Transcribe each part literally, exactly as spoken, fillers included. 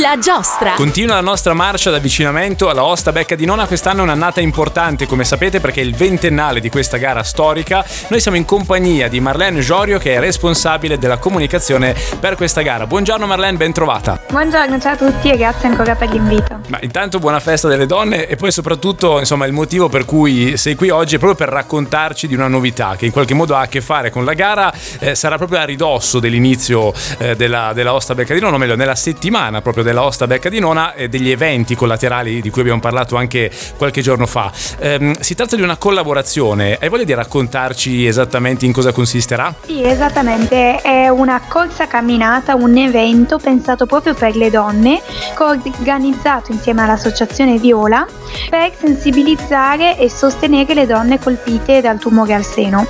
La giostra. Continua la nostra marcia d'avvicinamento alla Aosta Becca di Nona. Quest'anno è un'annata importante, come sapete, perché è il ventennale di questa gara storica. Noi siamo in compagnia di Marlène Jorio, che è responsabile della comunicazione per questa gara. Buongiorno Marlène, ben trovata. Buongiorno, ciao a tutti e grazie ancora per l'invito. Ma intanto buona festa delle donne e poi soprattutto, insomma, il motivo per cui sei qui oggi è proprio per raccontarci di una novità che in qualche modo ha a che fare con la gara. eh, Sarà proprio a ridosso dell'inizio eh, della, della Aosta Becca di Nona, o meglio nella settimana proprio della Aosta Becca di Nona e degli eventi collaterali di cui abbiamo parlato anche qualche giorno fa. Ehm, si tratta di una collaborazione. Hai voglia di raccontarci esattamente in cosa consisterà? Sì, esattamente. È una corsa camminata, un evento pensato proprio per le donne, organizzato insieme all'associazione Viola per sensibilizzare e sostenere le donne colpite dal tumore al seno.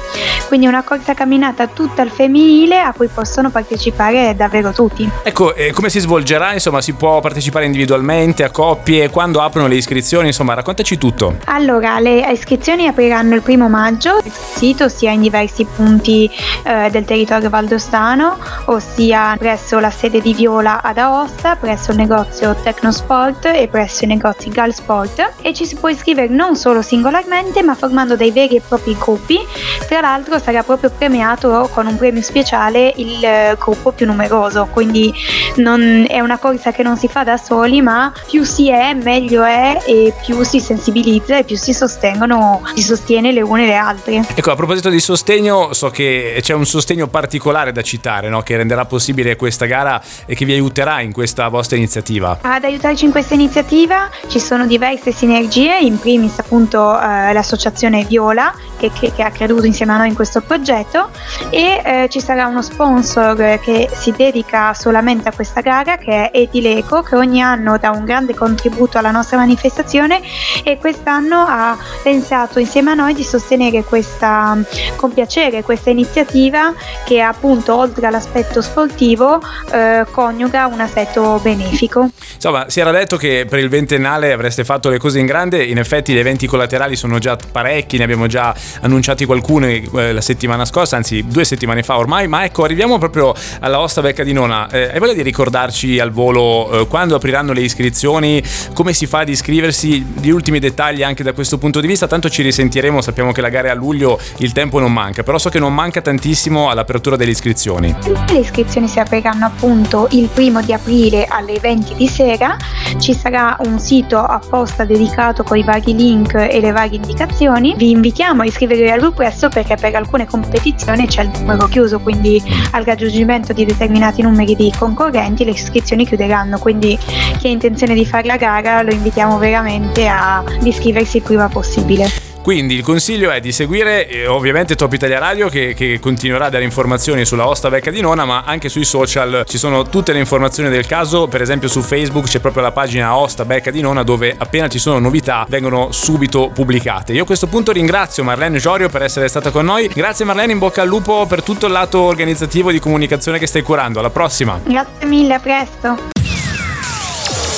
Quindi una corsa camminata tutta al femminile a cui possono partecipare davvero tutti. Ecco, eh, come si svolgerà? Insomma, si può partecipare individualmente, a coppie, quando aprono le iscrizioni, insomma raccontaci tutto. Allora, le iscrizioni apriranno il primo maggio sul sito, sia in diversi punti eh, del territorio valdostano, ossia presso la sede di Viola ad Aosta, presso il negozio Tecnosport e presso i negozi Galsport, e ci si può iscrivere non solo singolarmente ma formando dei veri e propri gruppi. Tra l'altro sarà proprio premiato con un premio speciale il eh, gruppo più numeroso, quindi non è una cosa che non si fa da soli, ma più si è meglio è e più si sensibilizza e più si sostengono si sostiene le une le altre. Ecco, a proposito di sostegno, so che c'è un sostegno particolare da citare, no? Che renderà possibile questa gara e che vi aiuterà in questa vostra iniziativa. Ad aiutarci in questa iniziativa ci sono diverse sinergie, in primis appunto eh, l'associazione Viola che, che, che ha creduto insieme a noi in questo progetto, e eh, ci sarà uno sponsor che si dedica solamente a questa gara, che è Edileco, che ogni anno dà un grande contributo alla nostra manifestazione e quest'anno ha pensato insieme a noi di sostenere questa con piacere questa iniziativa che appunto oltre all'aspetto sportivo eh, coniuga un aspetto benefico. Insomma, si era detto che per il ventennale avreste fatto le cose in grande, in effetti gli eventi collaterali sono già parecchi, ne abbiamo già annunciati qualcuno eh, la settimana scorsa, anzi due settimane fa ormai, ma ecco arriviamo proprio alla Aosta Becca di Nona. Eh, hai voglia di ricordarci al volo quando apriranno le iscrizioni, come si fa ad iscriversi, gli ultimi dettagli anche da questo punto di vista? Tanto ci risentiremo, sappiamo che la gara è a luglio, il tempo non manca, però so che non manca tantissimo all'apertura delle iscrizioni. Le iscrizioni si apriranno appunto il primo di aprile alle venti di sera, ci sarà un sito apposta dedicato con i vari link e le varie indicazioni. Vi invitiamo a iscrivervi al più presto perché per alcune competizioni c'è il numero chiuso, quindi al raggiungimento di determinati numeri di concorrenti le iscrizioni chiudono. Quindi chi ha intenzione di fare la gara lo invitiamo veramente a iscriversi il prima possibile. Quindi il consiglio è di seguire eh, ovviamente Top Italia Radio che, che continuerà a dare informazioni sulla Aosta Becca di Nona, ma anche sui social ci sono tutte le informazioni del caso. Per esempio su Facebook c'è proprio la pagina Aosta Becca di Nona dove appena ci sono novità vengono subito pubblicate. Io a questo punto ringrazio Marlène Jorio per essere stata con noi. Grazie Marlène, in bocca al lupo per tutto il lato organizzativo di comunicazione che stai curando. Alla prossima. Grazie mille, a presto.